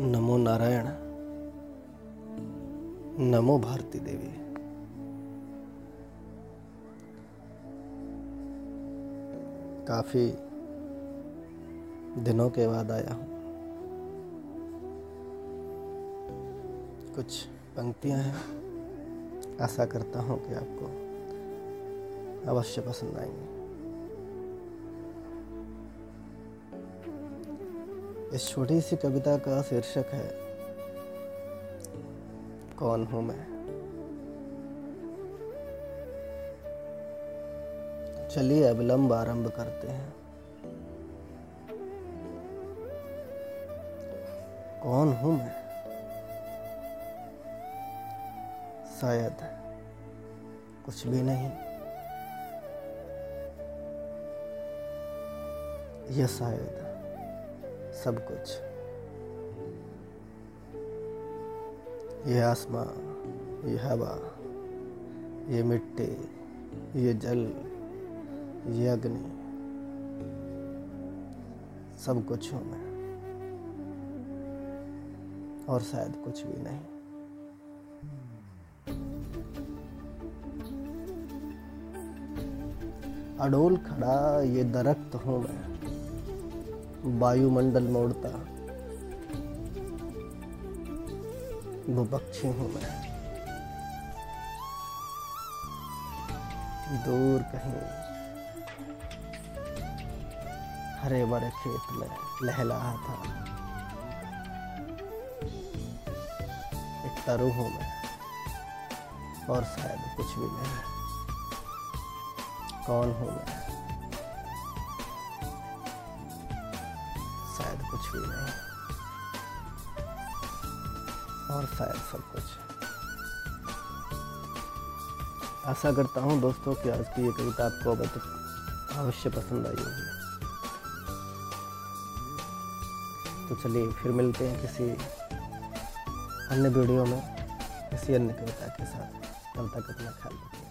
नमो नारायण, नमो भारती देवी। काफ़ी दिनों के बाद आया हूँ। कुछ पंक्तियाँ हैं, आशा करता हूँ कि आपको अवश्य पसंद आएंगी। इस छोटी सी कविता का शीर्षक है कौन हूँ मैं। चलिए अविलंब आरंभ करते हैं। कौन हूँ मैं? शायद कुछ भी नहीं, या शायद सब कुछ। ये आसमां, ये हवा, ये मिट्टी, ये जल, ये अग्नि, सब कुछ हूँ मैं, और शायद कुछ भी नहीं। अडोल खड़ा ये दरख्त हूँ मैं, वायुमंडल मोड़ता वो पक्षी हूँ मैं। दूर कहीं हरे भरे खेत में लहला था एक तरूह में, और शायद कुछ भी नहीं। कौन हूँ मैं? शायद कुछ भी नहीं, और शायद सब कुछ। आशा करता हूँ दोस्तों कि आज की ये कविता आपको अवश्य पसंद आई होगी। तो चलिए फिर मिलते हैं किसी अन्य वीडियो में, किसी अन्य कविता के साथ। तब तक अपना ख्याल रखिए।